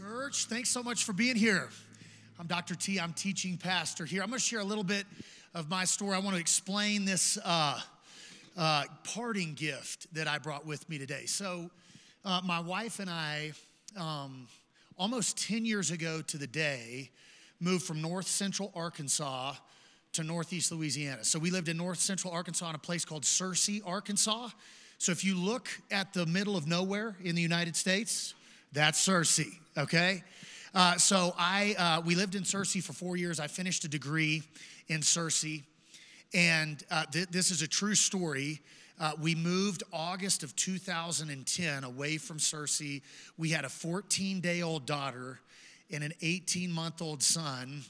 Church, thanks so much for being here. I'm Dr. T. I'm teaching pastor here. I'm going to share a little bit of my story. I want to explain this parting gift that I brought with me today. So my wife and I, almost 10 years ago to the day, moved from north central Arkansas to northeast Louisiana. So we lived in north central Arkansas in a place called Searcy, Arkansas. So if you look at the middle of nowhere in the United States, that's Searcy, okay? So we lived in Searcy for 4 years. I finished a degree in Searcy, and this is a true story. We moved August of 2010 away from Searcy. We had a 14-day-old daughter and an 18-month-old son,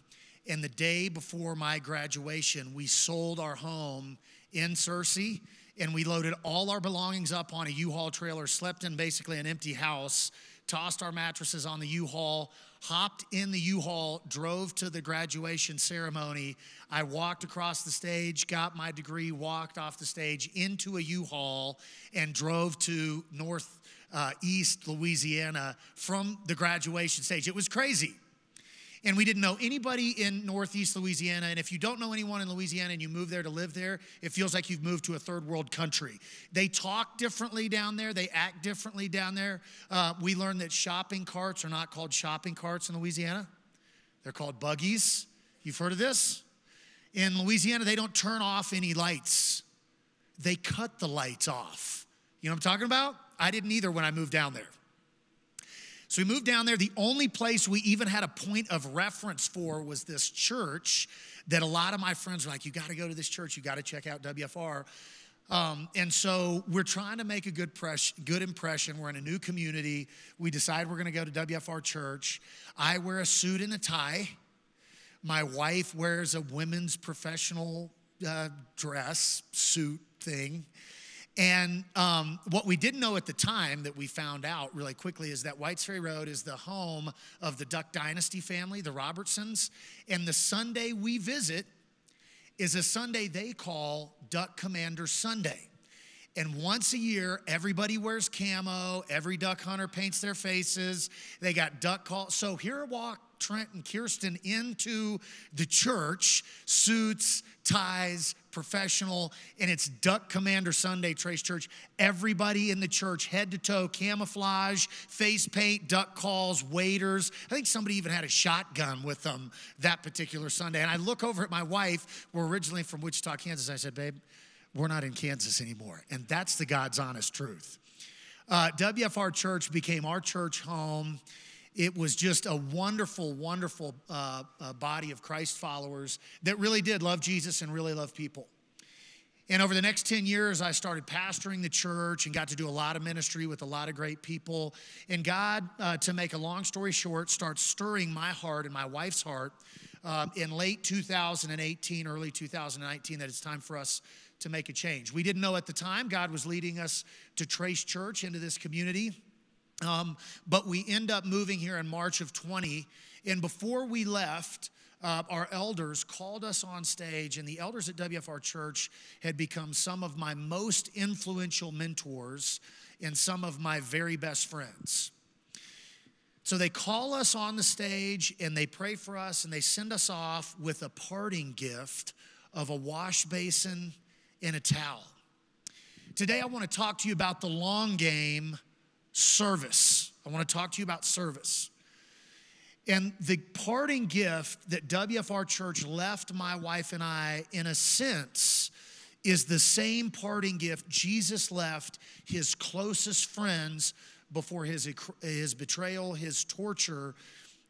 and the day before my graduation, we sold our home in Searcy, and we loaded all our belongings up on a U-Haul trailer, slept in basically an empty house, tossed our mattresses on the U-Haul, hopped in the U-Haul, drove to the graduation ceremony. I walked across the stage, got my degree, walked off the stage into a U-Haul, and drove to northeast Louisiana from the graduation stage. It was crazy. And we didn't know anybody in northeast Louisiana. And if you don't know anyone in Louisiana and you move there to live there, it feels like you've moved to a third world country. They talk differently down there. They act differently down there. We learned that shopping carts are not called shopping carts in Louisiana. They're called buggies. You've heard of this? In Louisiana, they don't turn off any lights. They cut the lights off. You know what I'm talking about? I didn't either when I moved down there. So we moved down there. The only place we even had a point of reference for was this church that a lot of my friends were like, you got to go to this church. You got to check out WFR. And so we're trying to make a good impression. We're in a new community. We decide we're going to go to WFR church. I wear a suit and a tie. My wife wears a women's professional dress, suit thing. And what we didn't know at the time that we found out really quickly is that Whites Ferry Road is the home of the Duck Dynasty family, the Robertsons. And the Sunday we visit is a Sunday they call Duck Commander Sunday. And once a year, everybody wears camo. Every duck hunter paints their faces. They got duck calls. So here walk Trent and Kirsten into the church, suits, ties, professional, and it's Duck Commander Sunday, Trace Church. Everybody in the church, head to toe, camouflage, face paint, duck calls, waiters. I think somebody even had a shotgun with them that particular Sunday. And I look over at my wife. We're originally from Wichita, Kansas. I said, babe, we're not in Kansas anymore. And that's the God's honest truth. WFR Church became our church home. It was just a wonderful, wonderful body of Christ followers that really did love Jesus and really love people. And over the next 10 years, I started pastoring the church and got to do a lot of ministry with a lot of great people. And God, to make a long story short, starts stirring my heart and my wife's heart in late 2018, early 2019, that it's time for us to make a change. We didn't know at the time. God was leading us to Trace Church, into this community. But we end up moving here in March of 20, and before we left, our elders called us on stage, and the elders at WFR Church had become some of my most influential mentors and some of my very best friends. So they call us on the stage, and they pray for us, and they send us off with a parting gift of a wash basin and a towel. Today, I want to talk to you about the long game, service. I want to talk to you about service. And the parting gift that WFR Church left my wife and I, in a sense, is the same parting gift Jesus left his closest friends before his betrayal, his torture,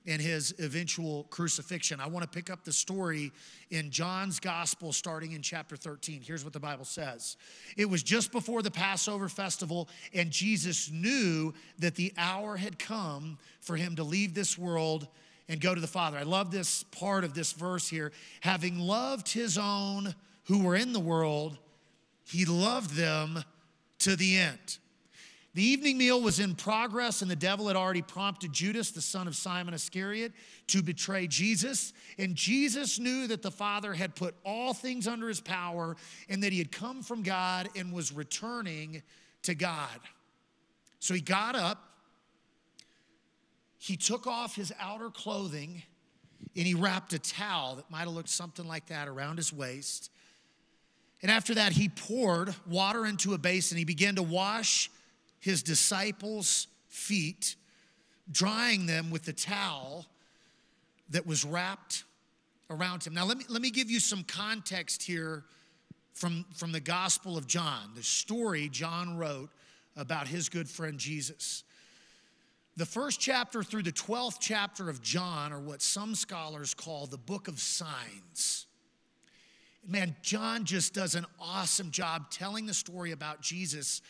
and his eventual crucifixion. I want to pick up the story in John's gospel starting in chapter 13. Here's what the Bible says. It was just before the Passover festival, and Jesus knew that the hour had come for him to leave this world and go to the Father. I love this part of this verse here. Having loved his own who were in the world, he loved them to the end. The evening meal was in progress, and the devil had already prompted Judas, the son of Simon Iscariot, to betray Jesus. And Jesus knew that the Father had put all things under his power and that he had come from God and was returning to God. So he got up, he took off his outer clothing and he wrapped a towel that might have looked something like that around his waist. And after that, he poured water into a basin. He began to wash his disciples' feet, drying them with the towel that was wrapped around him. Now, let me give you some context here from the Gospel of John, the story John wrote about his good friend Jesus. The first chapter through the 12th chapter of John are what some scholars call the book of signs. Man, John just does an awesome job telling the story about Jesus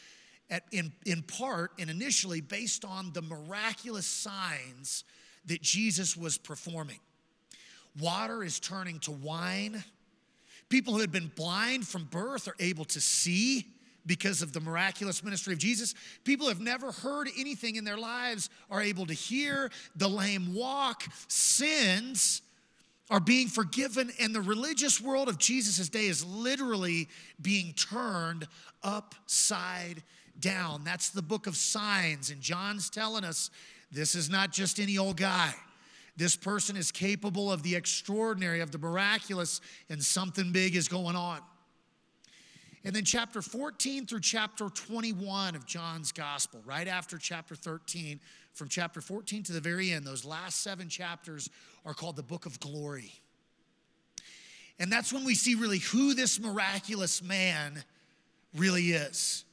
in part and initially based on the miraculous signs that Jesus was performing. Water is turning to wine. People who had been blind from birth are able to see because of the miraculous ministry of Jesus. People who have never heard anything in their lives are able to hear. The lame walk. Sins are being forgiven, and the religious world of Jesus' day is literally being turned upside down. That's the book of signs, and John's telling us this is not just any old guy. This person is capable of the extraordinary, of the miraculous, and something big is going on. And then chapter 14 through chapter 21 of John's gospel, right after chapter 13, from chapter 14 to the very end, those last 7 chapters are called the book of glory. And that's when we see really who this miraculous man really is.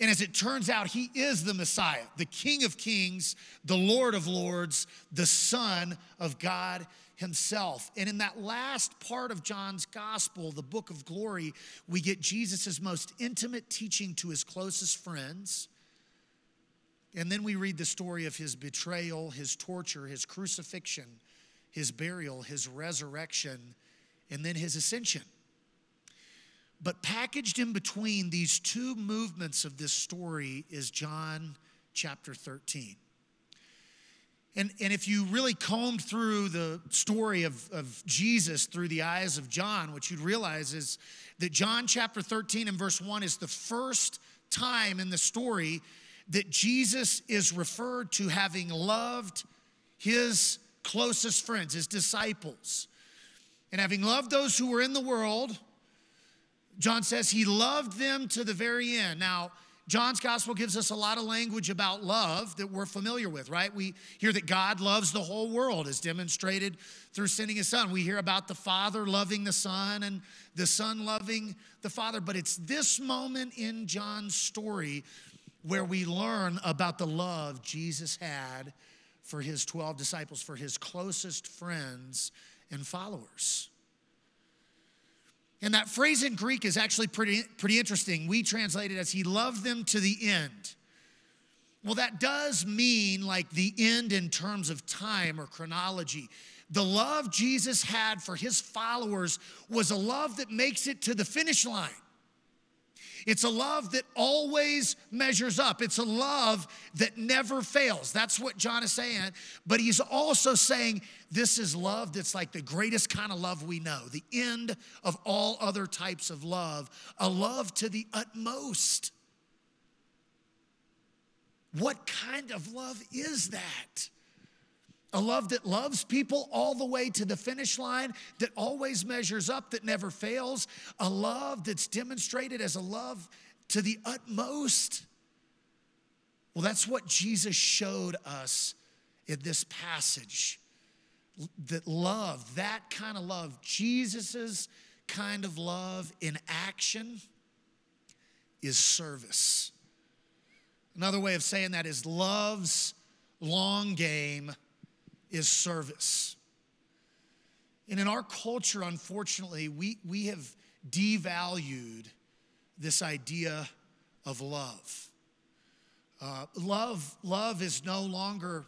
And as it turns out, he is the Messiah, the King of Kings, the Lord of Lords, the Son of God himself. And in that last part of John's gospel, the book of glory, we get Jesus' most intimate teaching to his closest friends. And then we read the story of his betrayal, his torture, his crucifixion, his burial, his resurrection, and then his ascension. But packaged in between these two movements of this story is John chapter 13. And if you really combed through the story of Jesus through the eyes of John, what you'd realize is that John chapter 13 and verse 1 is the first time in the story that Jesus is referred to having loved his closest friends, his disciples. And having loved those who were in the world, John says he loved them to the very end. Now, John's gospel gives us a lot of language about love that we're familiar with, right? We hear that God loves the whole world as demonstrated through sending his son. We hear about the Father loving the Son and the Son loving the Father. But it's this moment in John's story where we learn about the love Jesus had for his 12 disciples, for his closest friends and followers. And that phrase in Greek is actually pretty interesting. We translate it as he loved them to the end. Well, that does mean like the end in terms of time or chronology. The love Jesus had for his followers was a love that makes it to the finish line. It's a love that always measures up. It's a love that never fails. That's what John is saying. But he's also saying this is love that's like the greatest kind of love we know, the end of all other types of love, a love to the utmost. What kind of love is that? A love that loves people all the way to the finish line, that always measures up, that never fails. A love that's demonstrated as a love to the utmost. Well, that's what Jesus showed us in this passage. That love, that kind of love, Jesus's kind of love in action is service. Another way of saying that is love's long game is service. And in our culture, unfortunately, we have devalued this idea of love. Love is no longer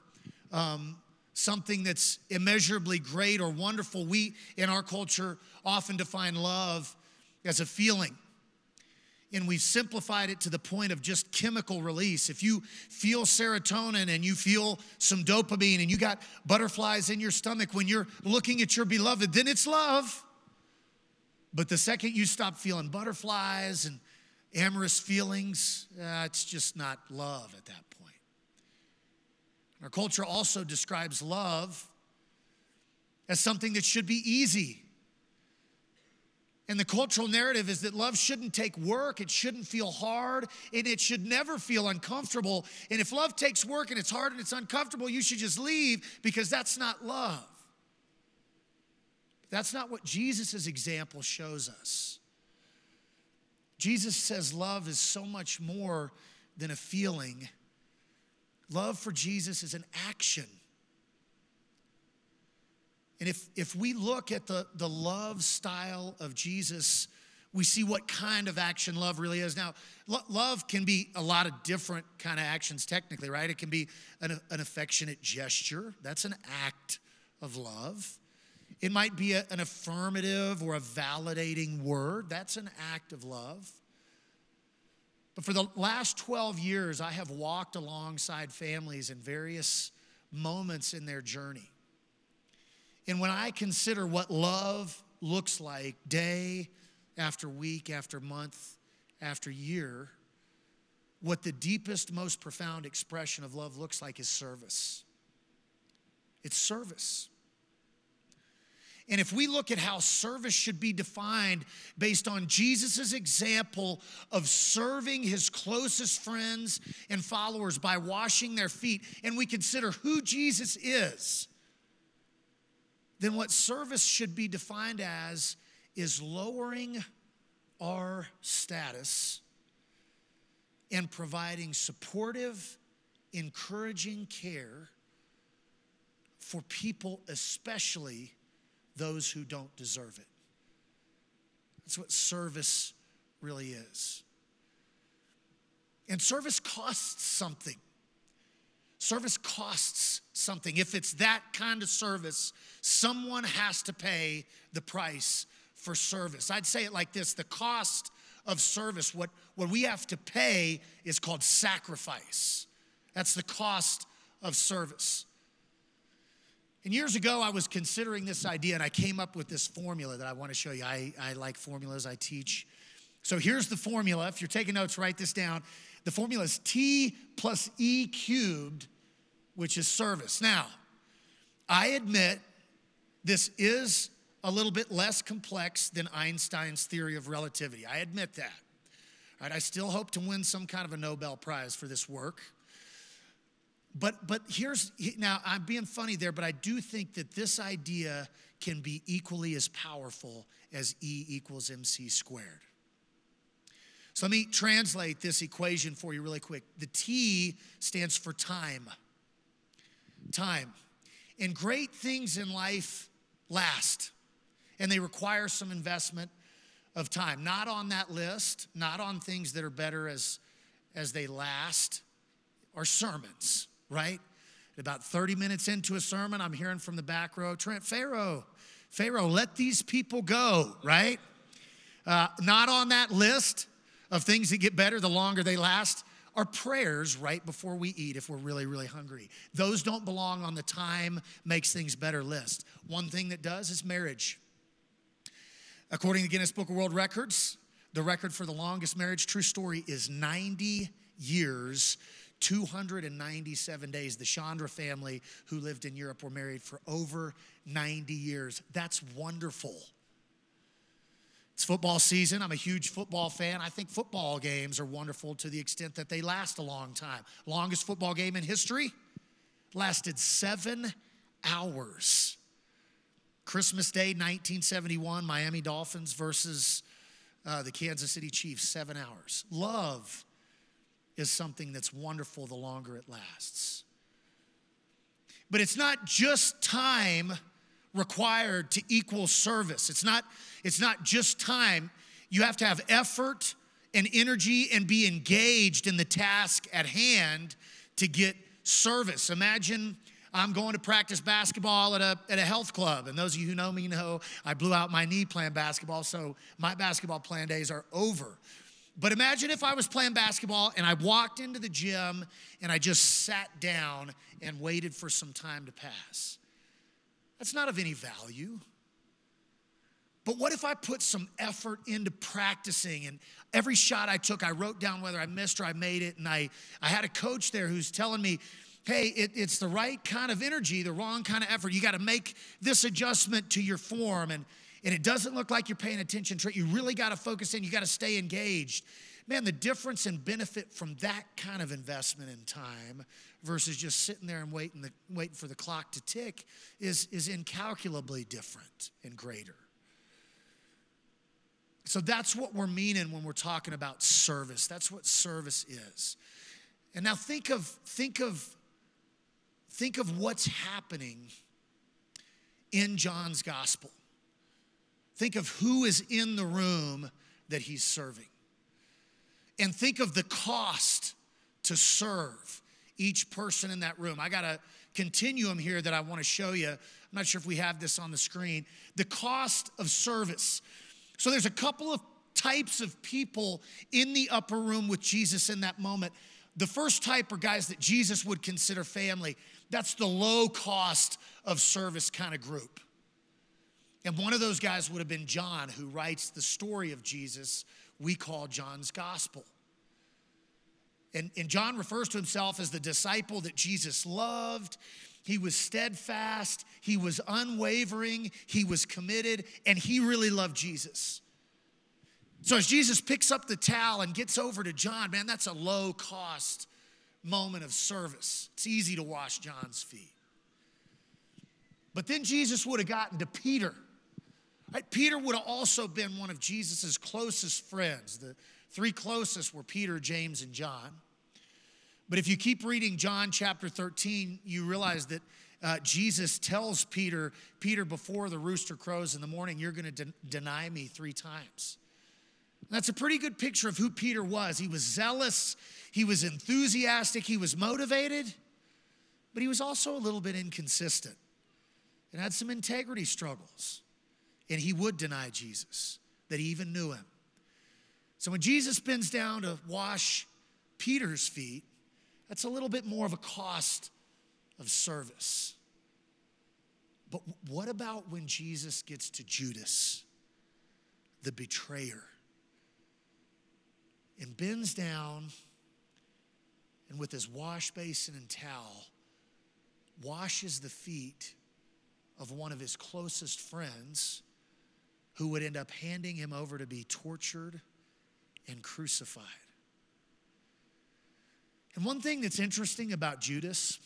something that's immeasurably great or wonderful. We, in our culture, often define love as a feeling. And we've simplified it to the point of just chemical release. If you feel serotonin and you feel some dopamine and you got butterflies in your stomach when you're looking at your beloved, then it's love. But the second you stop feeling butterflies and amorous feelings, it's just not love at that point. Our culture also describes love as something that should be easy. And the cultural narrative is that love shouldn't take work, it shouldn't feel hard, and it should never feel uncomfortable. And if love takes work and it's hard and it's uncomfortable, you should just leave because that's not love. That's not what Jesus' example shows us. Jesus says love is so much more than a feeling. Love for Jesus is an action. And if we look at the love style of Jesus, we see what kind of action love really is. Now, love can be a lot of different kind of actions technically, right? It can be an affectionate gesture. That's an act of love. It might be an affirmative or a validating word. That's an act of love. But for the last 12 years, I have walked alongside families in various moments in their journey. And when I consider what love looks like day after week, after month, after year, what the deepest, most profound expression of love looks like is service. It's service. And if we look at how service should be defined based on Jesus' example of serving his closest friends and followers by washing their feet, and we consider who Jesus is, then what service should be defined as is lowering our status and providing supportive, encouraging care for people, especially those who don't deserve it. That's what service really is. And service costs something. Service costs something. If it's that kind of service, someone has to pay the price for service. I'd say it like this: the cost of service, what we have to pay is called sacrifice. That's the cost of service. And years ago, I was considering this idea, and I came up with this formula that I want to show you. I like formulas, I teach. So here's the formula. If you're taking notes, write this down. The formula is T plus E cubed, which is service. Now, I admit this is a little bit less complex than Einstein's theory of relativity. I admit that. All right, I still hope to win some kind of a Nobel Prize for this work. But here's, now I'm being funny there, but I do think that this idea can be equally as powerful as E equals MC squared. So let me translate this equation for you really quick. The T stands for time. Time. And great things in life last, and they require some investment of time. Not on that list, not on things that are better as they last, are sermons, right? About 30 minutes into a sermon, I'm hearing from the back row, Trent, Pharaoh, let these people go, right? Not on that list of things that get better the longer they last are prayers right before we eat if we're really, really hungry. Those don't belong on the time makes things better list. One thing that does is marriage. According to Guinness Book of World Records, the record for the longest marriage, true story, is 90 years, 297 days. The Chandra family who lived in Europe were married for over 90 years. That's wonderful. It's football season. I'm a huge football fan. I think football games are wonderful to the extent that they last a long time. Longest football game in history lasted 7 hours. Christmas Day, 1971, Miami Dolphins versus the Kansas City Chiefs, 7 hours. Love is something that's wonderful the longer it lasts. But it's not just time required to equal service. It's not just time. You have to have effort and energy and be engaged in the task at hand to get service. Imagine I'm going to practice basketball at a health club. And those of you who know me know I blew out my knee playing basketball, so my basketball plan days are over. But imagine if I was playing basketball and I walked into the gym and I just sat down and waited for some time to pass. That's not of any value. But what if I put some effort into practicing, and every shot I took, I wrote down whether I missed or I made it, and I had a coach there who's telling me, hey, it's the right kind of energy, the wrong kind of effort. You got to make this adjustment to your form, and it doesn't look like you're paying attention to it. You really got to focus in. You got to stay engaged. Man, the difference in benefit from that kind of investment in time versus just sitting there and waiting for the clock to tick is incalculably different and greater. So that's what we're meaning when we're talking about service. That's what service is. And now think of what's happening in John's gospel. Think of who is in the room that he's serving. And think of the cost to serve each person in that room. I got a continuum here that I want to show you. I'm not sure if we have this on the screen. The cost of service. So there's a couple of types of people in the upper room with Jesus in that moment. The first type are guys that Jesus would consider family. That's the low cost of service kind of group. And one of those guys would have been John, who writes the story of Jesus we call John's gospel. And John refers to himself as the disciple that Jesus loved. He was steadfast, he was unwavering, he was committed, and he really loved Jesus. So as Jesus picks up the towel and gets over to John, man, that's a low-cost moment of service. It's easy to wash John's feet. But then Jesus would have gotten to Peter. Right? Peter would have also been one of Jesus' closest friends. The three closest were Peter, James, and John. But if you keep reading John chapter 13, you realize that Jesus tells Peter, Peter, before the rooster crows in the morning, you're going to deny me 3 times. That's a pretty good picture of who Peter was. He was zealous, he was enthusiastic, he was motivated, but he was also a little bit inconsistent and had some integrity struggles. And he would deny Jesus, that he even knew him. So when Jesus bends down to wash Peter's feet, that's a little bit more of a cost of service. But what about when Jesus gets to Judas, the betrayer? And bends down and with his wash basin and towel washes the feet of one of his closest friends who would end up handing him over to be tortured and crucified. And one thing that's interesting about Judas,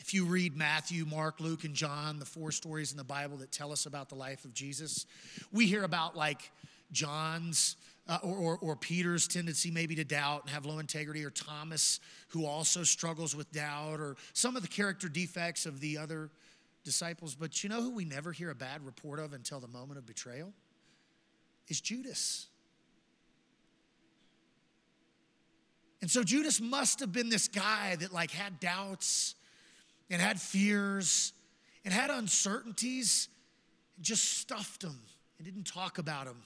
if you read Matthew, Mark, Luke, and John, the 4 stories in the Bible that tell us about the life of Jesus, we hear about like John's or Peter's tendency maybe to doubt and have low integrity, or Thomas, who also struggles with doubt, or some of the character defects of the other disciples. But you know who we never hear a bad report of until the moment of betrayal? Is Judas. And so Judas must have been this guy that like had doubts and had fears and had uncertainties and just stuffed them and didn't talk about them.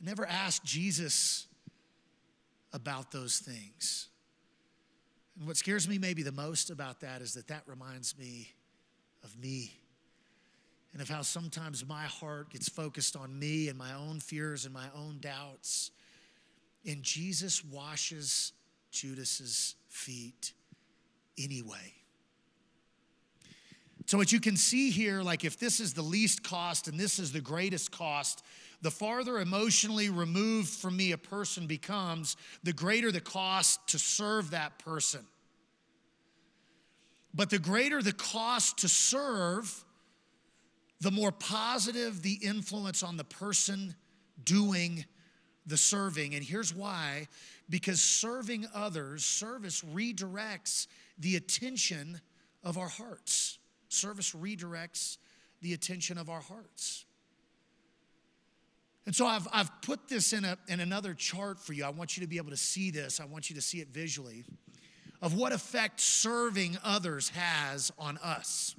Never asked Jesus about those things. And what scares me maybe the most about that is that that reminds me of me and of how sometimes my heart gets focused on me and my own fears and my own doubts. And Jesus washes Judas's feet anyway. So what you can see here, like if this is the least cost and this is the greatest cost, the farther emotionally removed from me a person becomes, the greater the cost to serve that person. But the greater the cost to serve, the more positive the influence on the person doing the serving. And here's why. Because serving others, service redirects the attention of our hearts. Service redirects the attention of our hearts. And so I've put this in another chart for you. I want you to be able to see this. I want you to see it visually of what effect serving others has on us.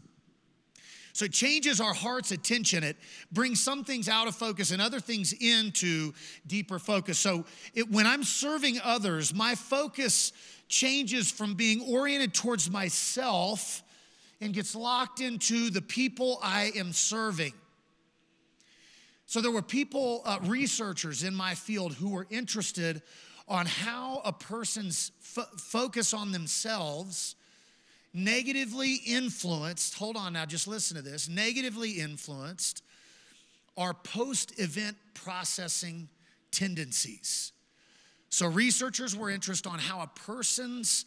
So it changes our heart's attention. It brings some things out of focus and other things into deeper focus. So when I'm serving others, my focus changes from being oriented towards myself and gets locked into the people I am serving. So there were people, researchers in my field who were interested on how a person's focus on themselves negatively influenced, hold on now, just listen to this, negatively influenced our post-event processing tendencies. So researchers were interested on how a person's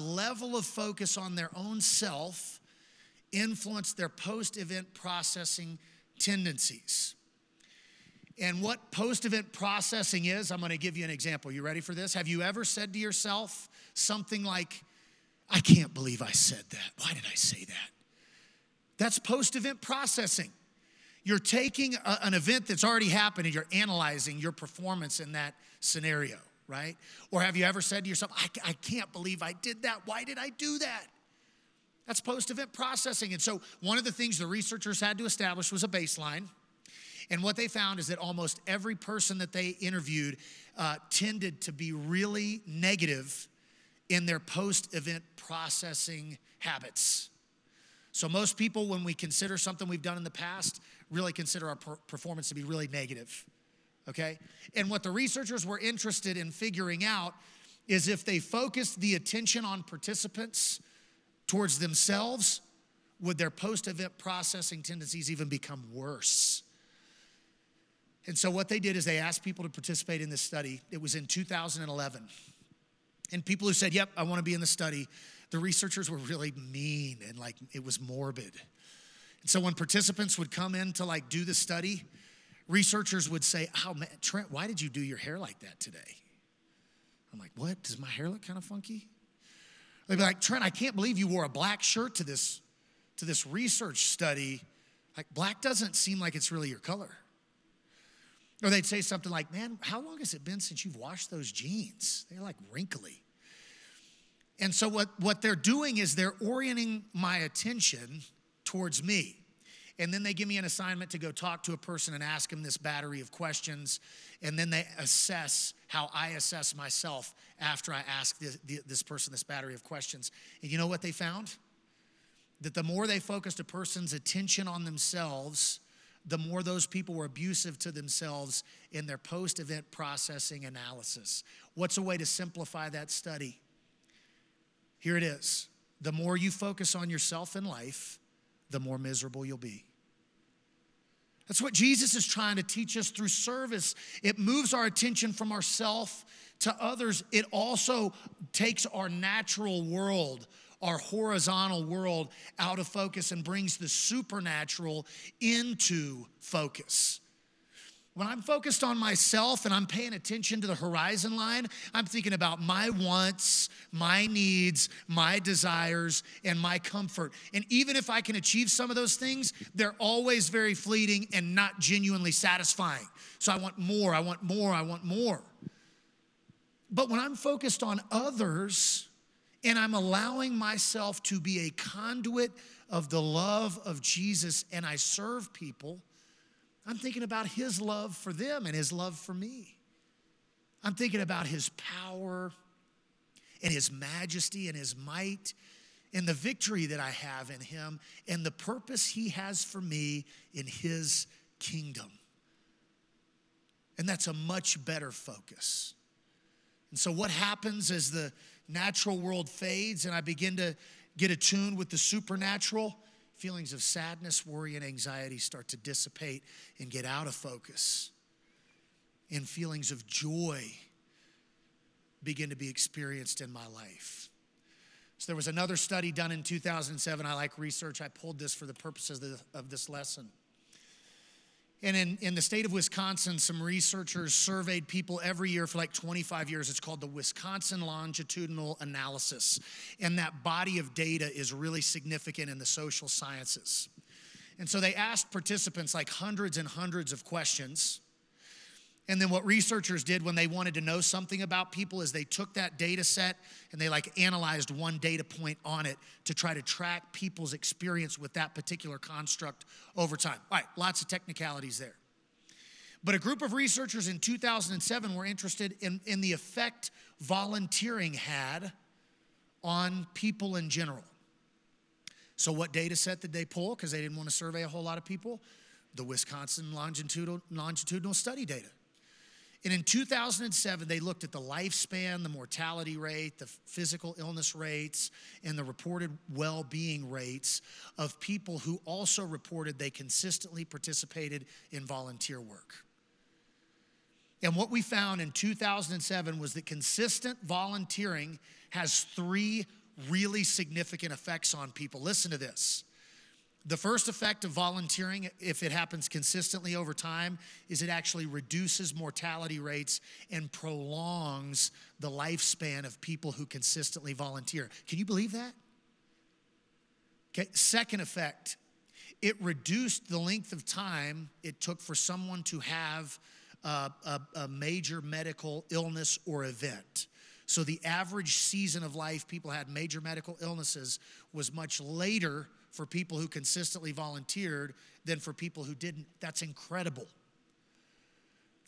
level of focus on their own self influenced their post-event processing tendencies. And what post-event processing is, I'm gonna give you an example. You ready for this? Have you ever said to yourself something like, I can't believe I said that. Why did I say that? That's post-event processing. You're taking an event that's already happened and you're analyzing your performance in that scenario, right? Or have you ever said to yourself, I can't believe I did that. Why did I do that? That's post-event processing. And so one of the things the researchers had to establish was a baseline. And what they found is that almost every person that they interviewed tended to be really negative in their post-event processing habits. So most people, when we consider something we've done in the past, really consider our performance to be really negative, okay? And what the researchers were interested in figuring out is if they focused the attention on participants towards themselves, would their post-event processing tendencies even become worse? And so what they did is they asked people to participate in this study. It was in 2011. And people who said, yep, I want to be in the study, the researchers were really mean and like it was morbid. And so when participants would come in to like do the study, researchers would say, oh man, Trent, why did you do your hair like that today? I'm like, what? Does my hair look kind of funky? They'd be like, Trent, I can't believe you wore a black shirt to this research study. Like black doesn't seem like it's really your color. Or they'd say something like, man, how long has it been since you've washed those jeans? They're like wrinkly. And so what they're doing is they're orienting my attention towards me. And then they give me an assignment to go talk to a person and ask them this battery of questions. And then they assess how I assess myself after I ask this person this battery of questions. And you know what they found? That the more they focused a person's attention on themselves, the more those people were abusive to themselves in their post-event processing analysis. What's a way to simplify that study? Here it is. The more you focus on yourself in life, the more miserable you'll be. That's what Jesus is trying to teach us through service. It moves our attention from ourself to others. It also takes our natural world, our horizontal world, out of focus and brings the supernatural into focus. When I'm focused on myself and I'm paying attention to the horizon line, I'm thinking about my wants, my needs, my desires, and my comfort. And even if I can achieve some of those things, they're always very fleeting and not genuinely satisfying. So I want more, I want more, I want more. But when I'm focused on others, and I'm allowing myself to be a conduit of the love of Jesus, and I serve people, I'm thinking about his love for them and his love for me. I'm thinking about his power and his majesty and his might and the victory that I have in him and the purpose he has for me in his kingdom. And that's a much better focus. And so what happens is the natural world fades and I begin to get attuned with the supernatural. Feelings of sadness, worry, and anxiety start to dissipate and get out of focus. And feelings of joy begin to be experienced in my life. So there was another study done in 2007. I like research. I pulled this for the purposes of this lesson. And in the state of Wisconsin, some researchers surveyed people every year for like 25 years. It's called the Wisconsin Longitudinal Analysis. And that body of data is really significant in the social sciences. And so they asked participants like hundreds and hundreds of questions. And then what researchers did when they wanted to know something about people is they took that data set and they like analyzed one data point on it to try to track people's experience with that particular construct over time. All right, lots of technicalities there. But a group of researchers in 2007 were interested in the effect volunteering had on people in general. So what data set did they pull? Because they didn't want to survey a whole lot of people. The Wisconsin longitudinal study data. And in 2007, they looked at the lifespan, the mortality rate, the physical illness rates, and the reported well-being rates of people who also reported they consistently participated in volunteer work. And what we found in 2007 was that consistent volunteering has three really significant effects on people. Listen to this. The first effect of volunteering, if it happens consistently over time, is it actually reduces mortality rates and prolongs the lifespan of people who consistently volunteer. Can you believe that? Okay, second effect, it reduced the length of time it took for someone to have a major medical illness or event. So the average season of life people had major medical illnesses was much later for people who consistently volunteered than for people who didn't. That's incredible.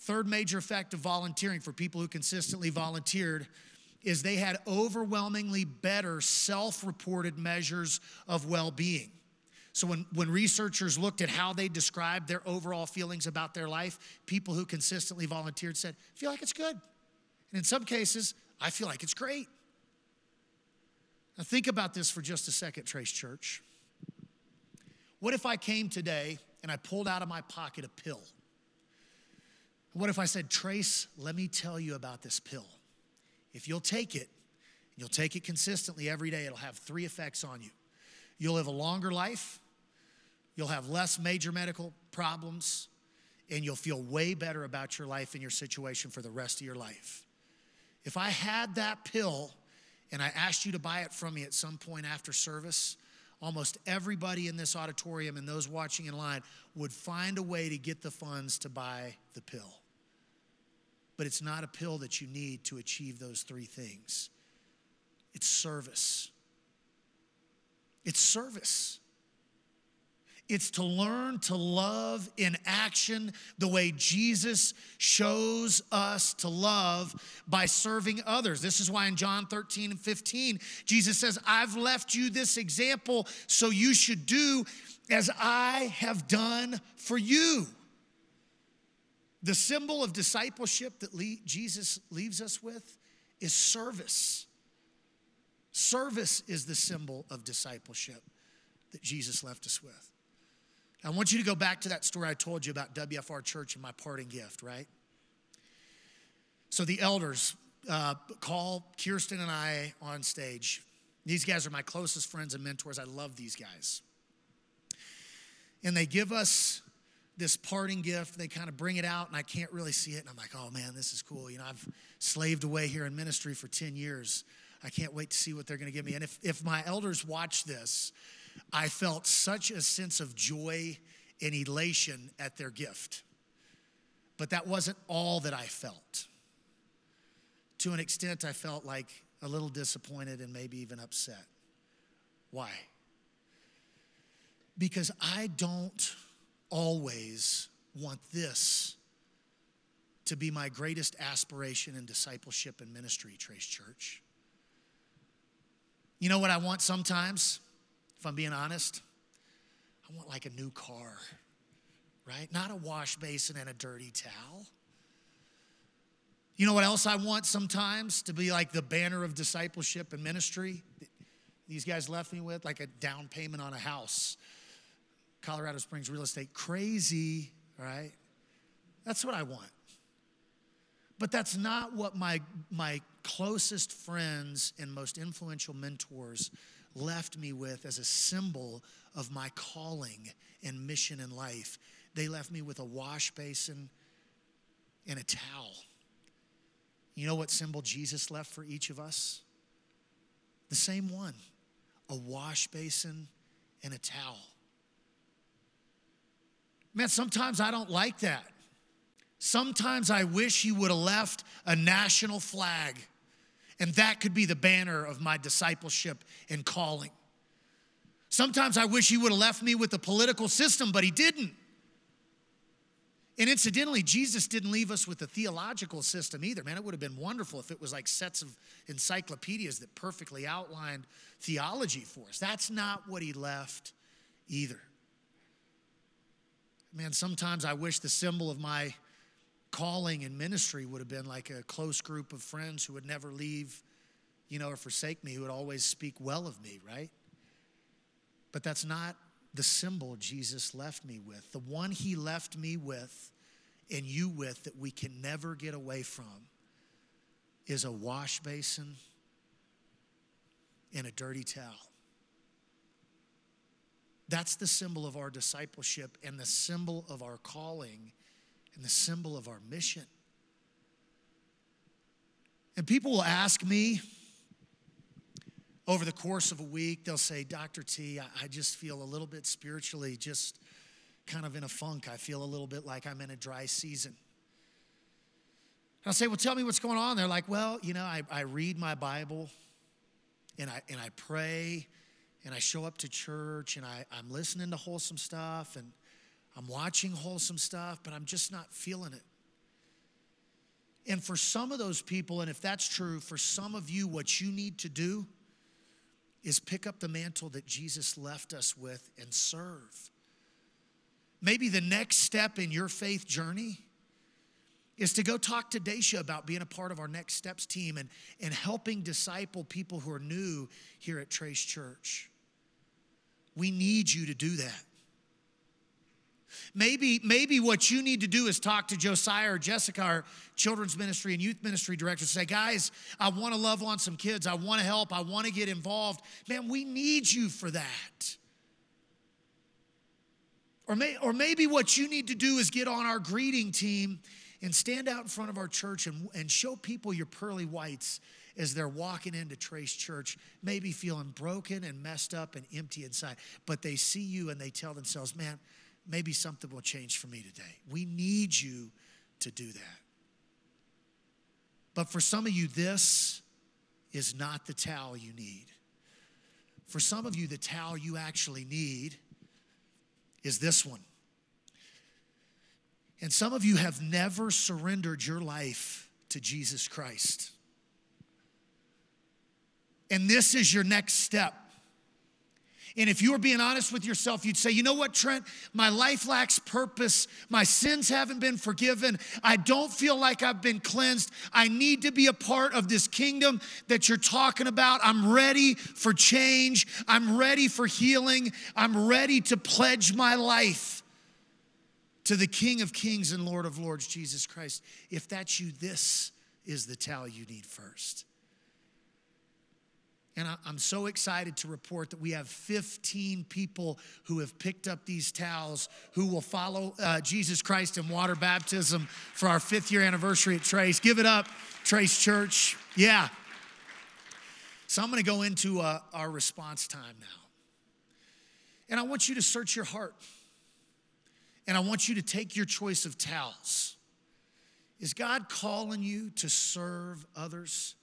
Third major effect of volunteering for people who consistently volunteered is they had overwhelmingly better self-reported measures of well-being. So when researchers looked at how they described their overall feelings about their life, people who consistently volunteered said, I feel like it's good. And in some cases, I feel like it's great. Now think about this for just a second, Trace Church. What if I came today and I pulled out of my pocket a pill? What if I said, Trace, let me tell you about this pill. If you'll take it, and you'll take it consistently every day, it'll have three effects on you. You'll live a longer life, you'll have less major medical problems, and you'll feel way better about your life and your situation for the rest of your life. If I had that pill and I asked you to buy it from me at some point after service, almost everybody in this auditorium and those watching in line would find a way to get the funds to buy the pill. But it's not a pill that you need to achieve those three things. It's service. It's service. It's to learn to love in action the way Jesus shows us to love by serving others. This is why in John 13 and 15, Jesus says, I've left you this example, so you should do as I have done for you. The symbol of discipleship that Jesus leaves us with is service. Service is the symbol of discipleship that Jesus left us with. I want you to go back to that story I told you about WFR Church and my parting gift, right? So the elders call Kirsten and I on stage. These guys are my closest friends and mentors. I love these guys. And they give us this parting gift. They kind of bring it out, and I can't really see it. And I'm like, oh, man, this is cool. You know, I've slaved away here in ministry for 10 years. I can't wait to see what they're going to give me. And if my elders watch this, I felt such a sense of joy and elation at their gift. But that wasn't all that I felt. To an extent, I felt like a little disappointed and maybe even upset. Why? Because I don't always want this to be my greatest aspiration in discipleship and ministry, Trace Church. You know what I want sometimes? If I'm being honest, I want like a new car, right? Not a wash basin and a dirty towel. You know what else I want sometimes to be like the banner of discipleship and ministry that these guys left me with? Like a down payment on a house. Colorado Springs real estate, crazy, right? That's what I want. But that's not what my closest friends and most influential mentors left me with as a symbol of my calling and mission in life. They left me with a wash basin and a towel. You know what symbol Jesus left for each of us? The same one, a wash basin and a towel. Man, sometimes I don't like that. Sometimes I wish he would have left a national flag, and that could be the banner of my discipleship and calling. Sometimes I wish he would have left me with a political system, but he didn't. And incidentally, Jesus didn't leave us with a theological system either. Man, it would have been wonderful if it was like sets of encyclopedias that perfectly outlined theology for us. That's not what he left either. Man, sometimes I wish the symbol of my calling and ministry would have been like a close group of friends who would never leave, you know, or forsake me, who would always speak well of me, right? But that's not the symbol Jesus left me with. The one he left me with and you with that we can never get away from is a wash basin and a dirty towel. That's the symbol of our discipleship and the symbol of our calling and the symbol of our mission. And people will ask me over the course of a week, they'll say, Dr. T, I just feel a little bit spiritually just kind of in a funk. I feel a little bit like I'm in a dry season. And I'll say, well, tell me what's going on. They're like, well, you know, I read my Bible and I pray and I show up to church and I'm listening to wholesome stuff and I'm watching wholesome stuff, but I'm just not feeling it. And for some of those people, and if that's true, for some of you, what you need to do is pick up the mantle that Jesus left us with and serve. Maybe the next step in your faith journey is to go talk to Daisha about being a part of our Next Steps team and helping disciple people who are new here at Trace Church. We need you to do that. Maybe what you need to do is talk to Josiah or Jessica, our children's ministry and youth ministry directors, say, guys, I want to love on some kids. I want to help. I want to get involved. Man, we need you for that. Or maybe what you need to do is get on our greeting team and stand out in front of our church and show people your pearly whites as they're walking into Trace Church, maybe feeling broken and messed up and empty inside. But they see you and they tell themselves, man, maybe something will change for me today. We need you to do that. But for some of you, this is not the towel you need. For some of you, the towel you actually need is this one. And some of you have never surrendered your life to Jesus Christ. And this is your next step. And if you were being honest with yourself, you'd say, you know what, Trent? My life lacks purpose. My sins haven't been forgiven. I don't feel like I've been cleansed. I need to be a part of this kingdom that you're talking about. I'm ready for change. I'm ready for healing. I'm ready to pledge my life to the King of Kings and Lord of Lords, Jesus Christ. If that's you, this is the towel you need first. And I'm so excited to report that we have 15 people who have picked up these towels who will follow Jesus Christ in water baptism for our 5th year anniversary at Trace. Give it up, Trace Church. Yeah. So I'm going to go into our response time now. And I want you to search your heart. And I want you to take your choice of towels. Is God calling you to serve others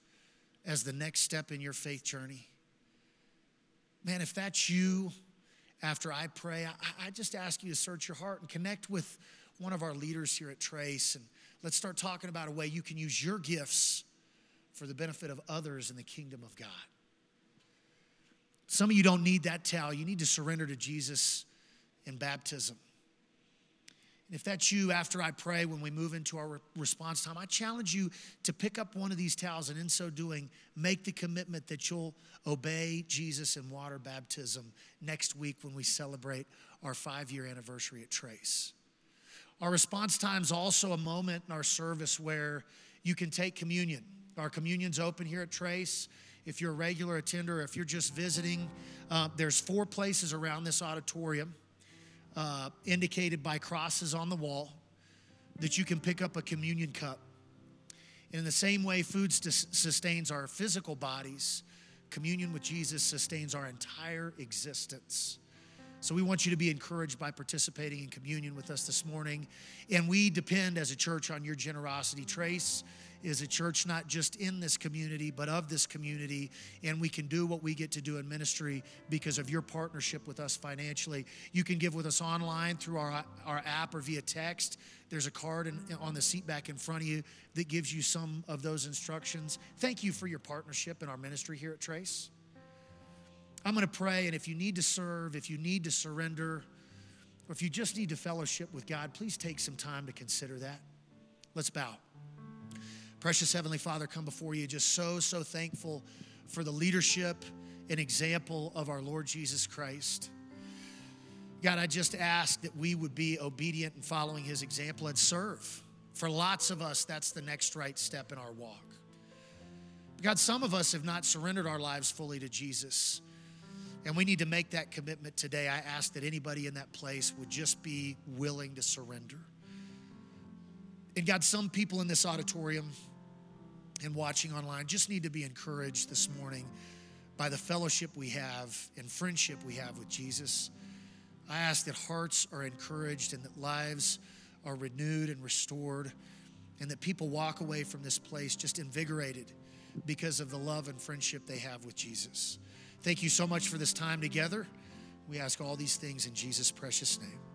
as the next step in your faith journey? Man, if that's you, after I pray, I just ask you to search your heart and connect with one of our leaders here at Trace, and let's start talking about a way you can use your gifts for the benefit of others in the kingdom of God. Some of you don't need that towel. You need to surrender to Jesus in baptism. And if that's you, after I pray, when we move into our response time, I challenge you to pick up one of these towels and in so doing, make the commitment that you'll obey Jesus in water baptism next week when we celebrate our 5-year anniversary at Trace. Our response time is also a moment in our service where you can take communion. Our communion's open here at Trace. If you're a regular attender, if you're just visiting, there's 4 places around this auditorium indicated by crosses on the wall that you can pick up a communion cup. And in the same way food sustains our physical bodies, communion with Jesus sustains our entire existence. So we want you to be encouraged by participating in communion with us this morning. And we depend as a church on your generosity. Trace is a church not just in this community, but of this community, and we can do what we get to do in ministry because of your partnership with us financially. You can give with us online through our app or via text. There's a card on the seat back in front of you that gives you some of those instructions. Thank you for your partnership in our ministry here at Trace. I'm going to pray, and if you need to serve, if you need to surrender, or if you just need to fellowship with God, please take some time to consider that. Let's bow. Precious Heavenly Father, come before you just so thankful for the leadership and example of our Lord Jesus Christ. God, I just ask that we would be obedient in following his example and serve. For lots of us, that's the next right step in our walk. But God, some of us have not surrendered our lives fully to Jesus, and we need to make that commitment today. I ask that anybody in that place would just be willing to surrender. And God, some people in this auditorium and watching online just need to be encouraged this morning by the fellowship we have and friendship we have with Jesus. I ask that hearts are encouraged and that lives are renewed and restored, and that people walk away from this place just invigorated because of the love and friendship they have with Jesus. Thank you so much for this time together. We ask all these things in Jesus' precious name.